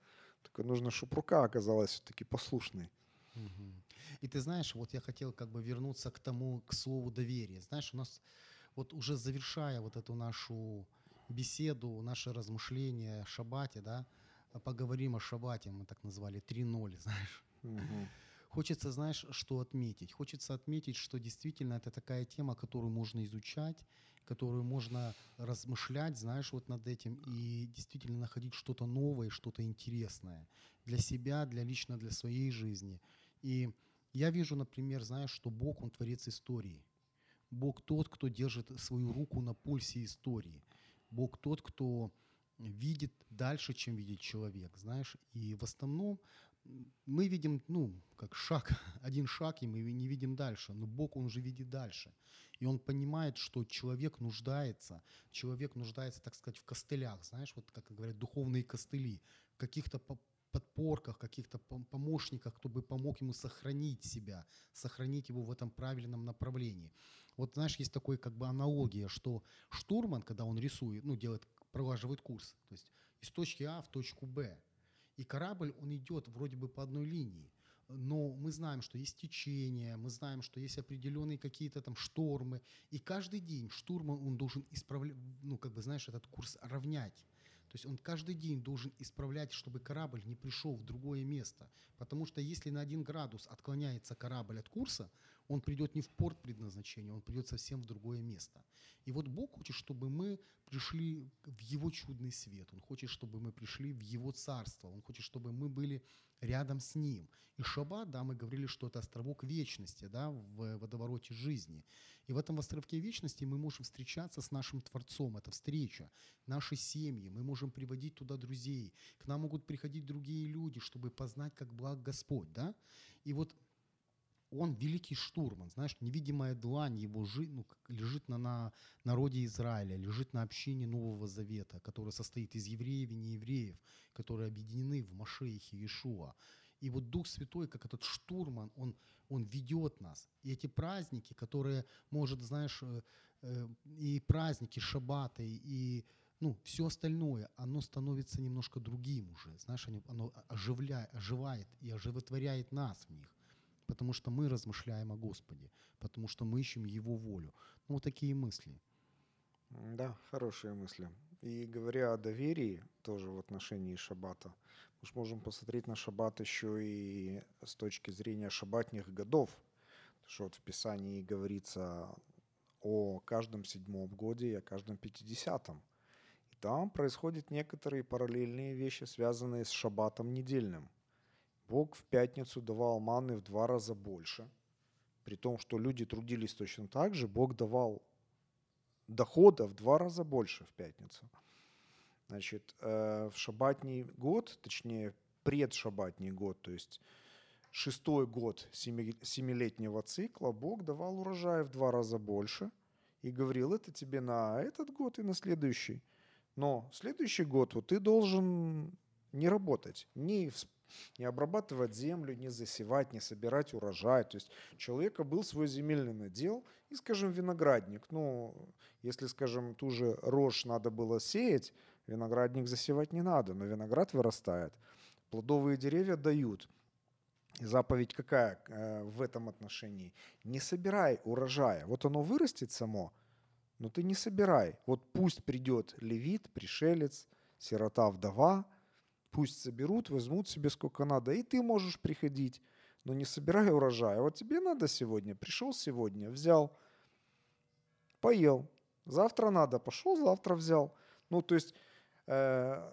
Только нужно, чтобы рука оказалась все-таки послушной. Угу. И ты знаешь, вот я хотел как бы вернуться к тому, к слову доверия. Знаешь, у нас вот уже завершая вот эту нашу беседу, наше размышление о шабате, да, поговорим о шабате, мы так назвали три ноль, знаешь. Угу. Хочется, знаешь, что отметить? Хочется отметить, что действительно это такая тема, которую можно изучать, которую можно размышлять, знаешь, вот над этим, и действительно находить что-то новое, что-то интересное для себя, для лично для своей жизни. И я вижу, например, знаешь, что Бог, Он творец истории. Бог тот, кто держит свою руку на пульсе истории. Бог тот, кто видит дальше, чем видит человек, знаешь. И в основном мы видим, ну, как шаг, один шаг, и мы не видим дальше. Но Бог, Он же видит дальше. И Он понимает, что человек нуждается, человек нуждается, так сказать, в костылях, знаешь, вот как говорят, духовные костыли, в каких-то подпорках, каких-то помощниках, кто бы помог ему сохранить себя, сохранить его в этом правильном направлении. Вот, знаешь, есть такая как бы аналогия, что штурман, когда он рисует, ну, делает, пролаживает курс, то есть из точки А в точку Б, и корабль, он идет вроде бы по одной линии, но мы знаем, что есть течение, мы знаем, что есть определенные какие-то там штормы, и каждый день штурман, он должен исправлять, ну, как бы, знаешь, этот курс равнять. То есть он каждый день должен исправлять, чтобы корабль не пришел в другое место. Потому что если на один градус отклоняется корабль от курса, он придет не в порт предназначения, он придет совсем в другое место. И вот Бог хочет, чтобы мы пришли в Его чудный свет. Он хочет, чтобы мы пришли в Его царство. Он хочет, чтобы мы были рядом с Ним. И шаббат, да, мы говорили, что это островок вечности, да, в водовороте жизни. И в этом островке вечности мы можем встречаться с нашим Творцом. Это встреча, наши семьи. Мы можем приводить туда друзей. К нам могут приходить другие люди, чтобы познать, как благ Господь, да. И вот Он великий штурман, знаешь, невидимая длань его жи, ну, лежит на, на народе Израиля, лежит на общине Нового Завета, которая состоит из евреев и неевреев, которые объединены в Машиахе Иешуа. И вот Дух Святой, как этот штурман, он, он ведет нас. И эти праздники, которые, может, знаешь, и праздники, шаббаты, и ну, все остальное, оно становится немножко другим уже, знаешь, оно оживляет, оживает и оживотворяет нас в них. Потому что мы размышляем о Господе, потому что мы ищем Его волю. Ну, вот такие мысли. Да, хорошие мысли. И говоря о доверии тоже в отношении шаббата, мы же можем посмотреть на шаббат еще и с точки зрения шаббатных годов. Потому что вот в Писании говорится о каждом седьмом годе и о каждом пятидесятом. И там происходят некоторые параллельные вещи, связанные с шаббатом недельным. Бог в пятницу давал маны в два раза больше. При том, что люди трудились точно так же, Бог давал дохода в два раза больше в пятницу. Значит, в шаббатний год, точнее, предшаббатний год, то есть шестой год семилетнего цикла, Бог давал урожай в два раза больше и говорил, это тебе на этот год и на следующий. Но следующий год вот, ты должен не работать, не вспомнить, не обрабатывать землю, не засевать, не собирать урожай. То есть у человека был свой земельный надел и, скажем, виноградник. Ну, если, скажем, ту же рожь надо было сеять, виноградник засевать не надо, но виноград вырастает. Плодовые деревья дают. Заповедь какая в этом отношении? Не собирай урожая. Вот оно вырастет само, но ты не собирай. Вот пусть придет левит, пришелец, сирота, вдова, пусть соберут, возьмут себе сколько надо, и ты можешь приходить, но не собирай урожай. Вот тебе надо сегодня, пришел сегодня, взял, поел, завтра надо, пошел, завтра взял. Ну, то есть э,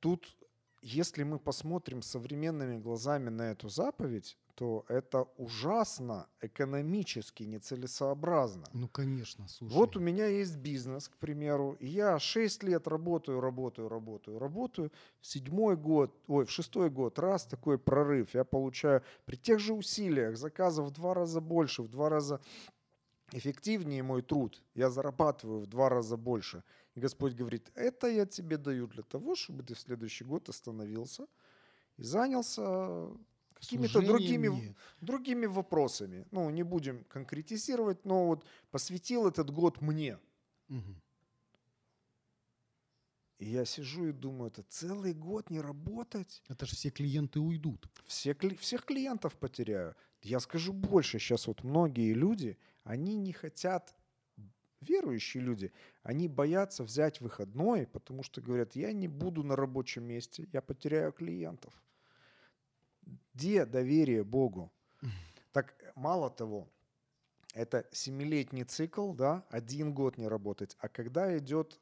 тут, если мы посмотрим современными глазами на эту заповедь, то это ужасно экономически нецелесообразно. Ну, конечно, слушай. Вот у меня есть бизнес, к примеру, и я шесть лет работаю, работаю, работаю, работаю. В седьмой год, ой, в шестой год раз такой прорыв. Я получаю при тех же усилиях заказов в два раза больше, в два раза эффективнее мой труд. Я зарабатываю в два раза больше. И Господь говорит, это я тебе даю для того, чтобы ты в следующий год остановился и занялся какими-то другими, другими вопросами. Ну, не будем конкретизировать, но вот посвятил этот год мне. Угу. И я сижу и думаю, это целый год не работать. Это же все клиенты уйдут. Все, всех клиентов потеряю. Я скажу больше, сейчас вот многие люди, они не хотят, верующие люди, они боятся взять выходной, потому что говорят, я не буду на рабочем месте, я потеряю клиентов. Где доверие Богу? Так мало того, это семилетний цикл, да, один год не работать, а когда идет...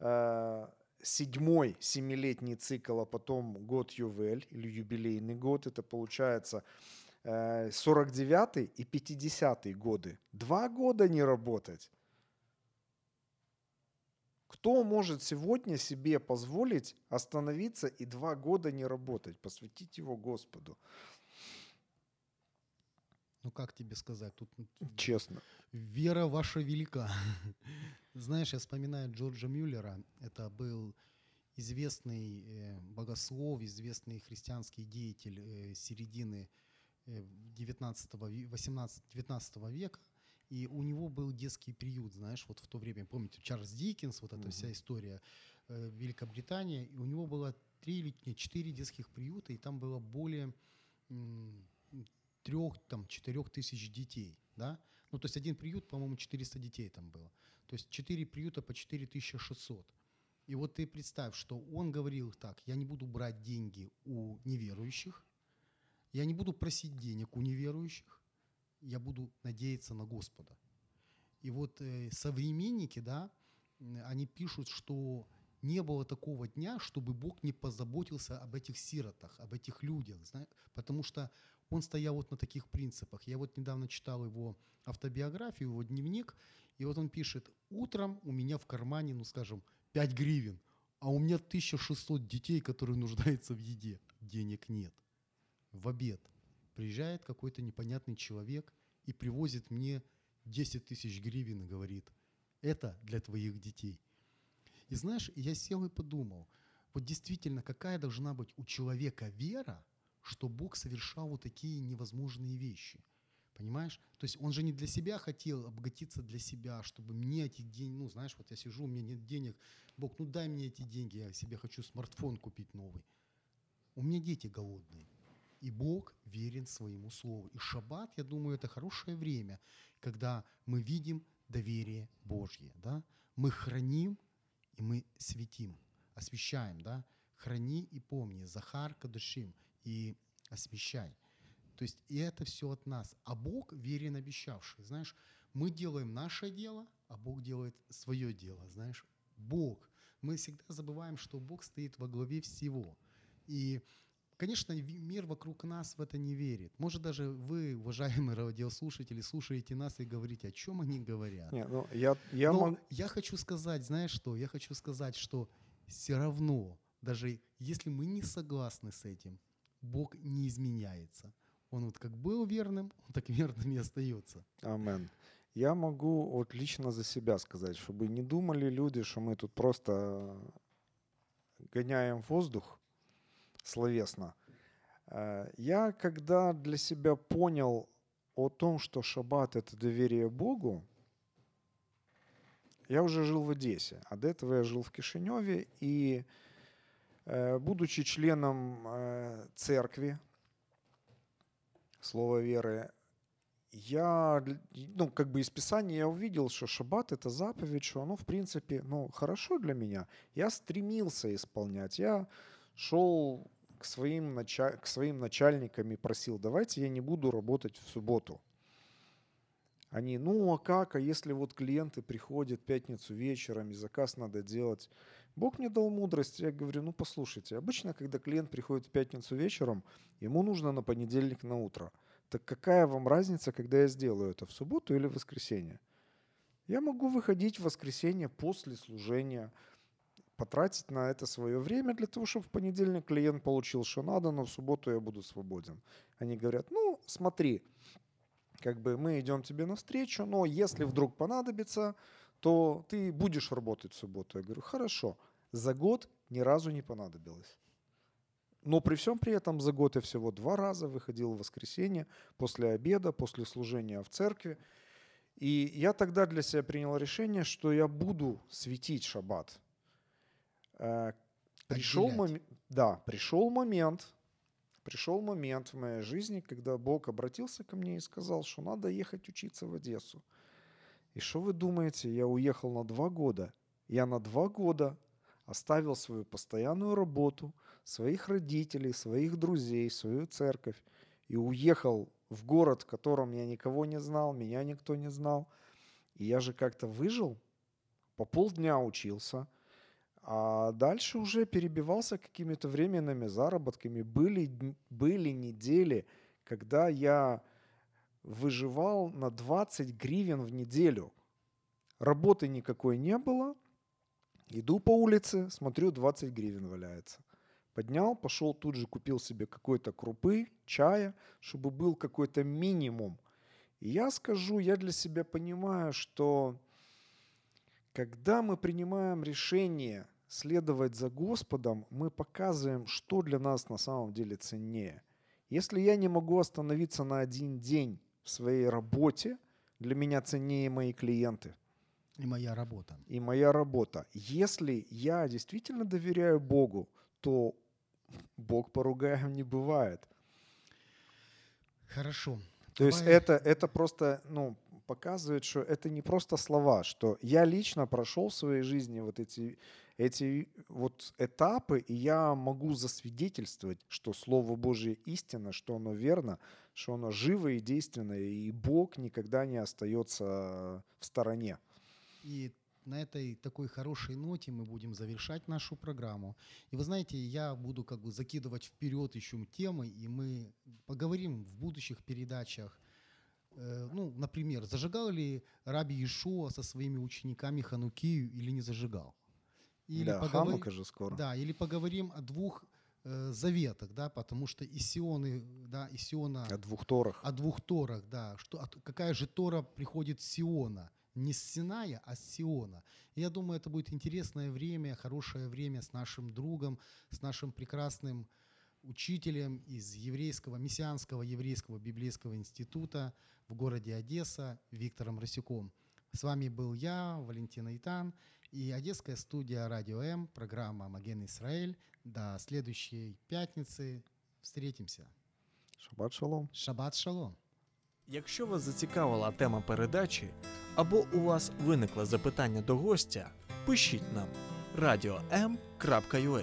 Э, седьмой семилетний цикл, а потом год ювель или юбилейный год, это получается сорок девятый и пятидесятый годы. Два года не работать. Кто может сегодня себе позволить остановиться и два года не работать, посвятить его Господу? Ну как тебе сказать? Тут, честно. Вера ваша велика. Знаешь, я вспоминаю Джорджа Мюллера. Это был известный богослов, известный христианский деятель середины девятнадцатого, восемнадцатого, девятнадцатого века. И у него был детский приют, знаешь, вот в то время, помните, Чарльз Диккенс, вот эта угу. вся история Великобритании. И у него было три или четыре детских приюта, и там было более... трех-четырех тысяч детей, да? Ну, то есть один приют, по-моему, четыреста детей там было. То есть четыре приюта по четыре тысячи шестьсот. И вот ты представь, что он говорил так, я не буду брать деньги у неверующих, я не буду просить денег у неверующих, я буду надеяться на Господа. И вот э, современники, да, они пишут, что не было такого дня, чтобы Бог не позаботился об этих сиротах, об этих людях, знаешь? Потому что он стоял вот на таких принципах. Я вот недавно читал его автобиографию, его дневник, и вот он пишет, утром у меня в кармане, ну скажем, пять гривен, а у меня тысяча шестьсот детей, которые нуждаются в еде. Денег нет. В обед приезжает какой-то непонятный человек и привозит мне десять тысяч гривен и говорит, это для твоих детей. И знаешь, я сел и подумал, вот действительно, какая должна быть у человека вера, что Бог совершал вот такие невозможные вещи. Понимаешь? То есть он же не для себя хотел обогатиться для себя, чтобы мне эти деньги, ну знаешь, вот я сижу, у меня нет денег, Бог, ну дай мне эти деньги, я себе хочу смартфон купить новый. У меня дети голодные. И Бог верен своему слову. И шаббат, я думаю, это хорошее время, когда мы видим доверие Божье. Да? Мы храним и мы светим, освещаем. Да? Храни и помни, Захар Кадушим. И освещай. То есть и это все от нас. А Бог верен обещавший. Знаешь, мы делаем наше дело, а Бог делает свое дело. Знаешь, Бог. Мы всегда забываем, что Бог стоит во главе всего. И, конечно, мир вокруг нас в это не верит. Может, даже вы, уважаемые радиослушатели, слушаете нас и говорите, о чем они говорят. Не, ну, я, я, Но мог... я хочу сказать, знаешь что? Я хочу сказать, что все равно, даже если мы не согласны с этим, Бог не изменяется. Он вот как был верным, он так верным и остается. Амен. Я могу вот лично за себя сказать, чтобы не думали люди, что мы тут просто гоняем воздух словесно. Я когда для себя понял о том, что шаббат — это доверие Богу, я уже жил в Одессе, а до этого я жил в Кишиневе, и будучи членом церкви, слова веры, я, ну, как бы из Писания я увидел, что шаббат — это заповедь, что оно, в принципе, ну, хорошо для меня. Я стремился исполнять. Я шел к своим, началь... к своим начальникам и просил, давайте я не буду работать в субботу. Они, ну, а как, а если вот клиенты приходят в пятницу вечером, и заказ надо делать... Бог мне дал мудрость. Я говорю, ну послушайте, обычно, когда клиент приходит в пятницу вечером, ему нужно на понедельник на утро. Так какая вам разница, когда я сделаю это, в субботу или в воскресенье? Я могу выходить в воскресенье после служения, потратить на это свое время для того, чтобы в понедельник клиент получил, что надо, но в субботу я буду свободен. Они говорят, ну смотри, как бы мы идем тебе навстречу, но если вдруг понадобится, то ты будешь работать в субботу. Я говорю, хорошо. За год ни разу не понадобилось. Но при всем при этом за год я всего два раза выходил в воскресенье, после обеда, после служения в церкви. И я тогда для себя принял решение, что я буду светить шаббат. Пришел, мом... да, пришел момент, пришел момент в моей жизни, когда Бог обратился ко мне и сказал, что надо ехать учиться в Одессу. И что вы думаете, я уехал на два года. Я на два года оставил свою постоянную работу, своих родителей, своих друзей, свою церковь и уехал в город, в котором я никого не знал, меня никто не знал. И я же как-то выжил, по полдня учился, а дальше уже перебивался какими-то временными заработками. Были, были недели, когда я выживал на двадцать гривен в неделю. Работы никакой не было. Иду по улице, смотрю, двадцать гривен валяется. Поднял, пошел тут же, купил себе какой-то крупы, чая, чтобы был какой-то минимум. И я скажу, я для себя понимаю, что когда мы принимаем решение следовать за Господом, мы показываем, что для нас на самом деле ценнее. Если я не могу остановиться на один день в своей работе, для меня ценнее мои клиенты. И моя работа. И моя работа. Если я действительно доверяю Богу, то Бог поругаем не бывает. Хорошо. То Давай. есть это, это просто ну, показывает, что это не просто слова, что я лично прошел в своей жизни вот эти, эти вот этапы, и я могу засвидетельствовать, что Слово Божие истина, что оно верно, что оно живо и действенно, и Бог никогда не остается в стороне. И на этой такой хорошей ноте мы будем завершать нашу программу. И вы знаете, я буду как бы закидывать вперед еще темы, и мы поговорим в будущих передачах. Ну, например, зажигал ли раби Иешуа со своими учениками Ханукию или не зажигал? Или да, поговор... Ханука же скоро. Да, или поговорим о двух э, заветах, да, потому что и Сионы, да, и Сиона... О двух Торах. О двух Торах, да. Что, от, какая же Тора приходит с Сиона? Не с Синая, а с Сиона. Я думаю, это будет интересное время, хорошее время с нашим другом, с нашим прекрасным учителем из еврейского, мессианского еврейского библейского института в городе Одесса Виктором Расюком. С вами был я, Валентин Айтан, и Одесская студия «Радио М», программа «Маген Исраэль». До следующей пятницы встретимся. Шабат шалом. Шабат шалом. Якщо вас зацікавила тема передачі, або у вас виникло запитання до гостя, пишіть нам радіо ем крапка ю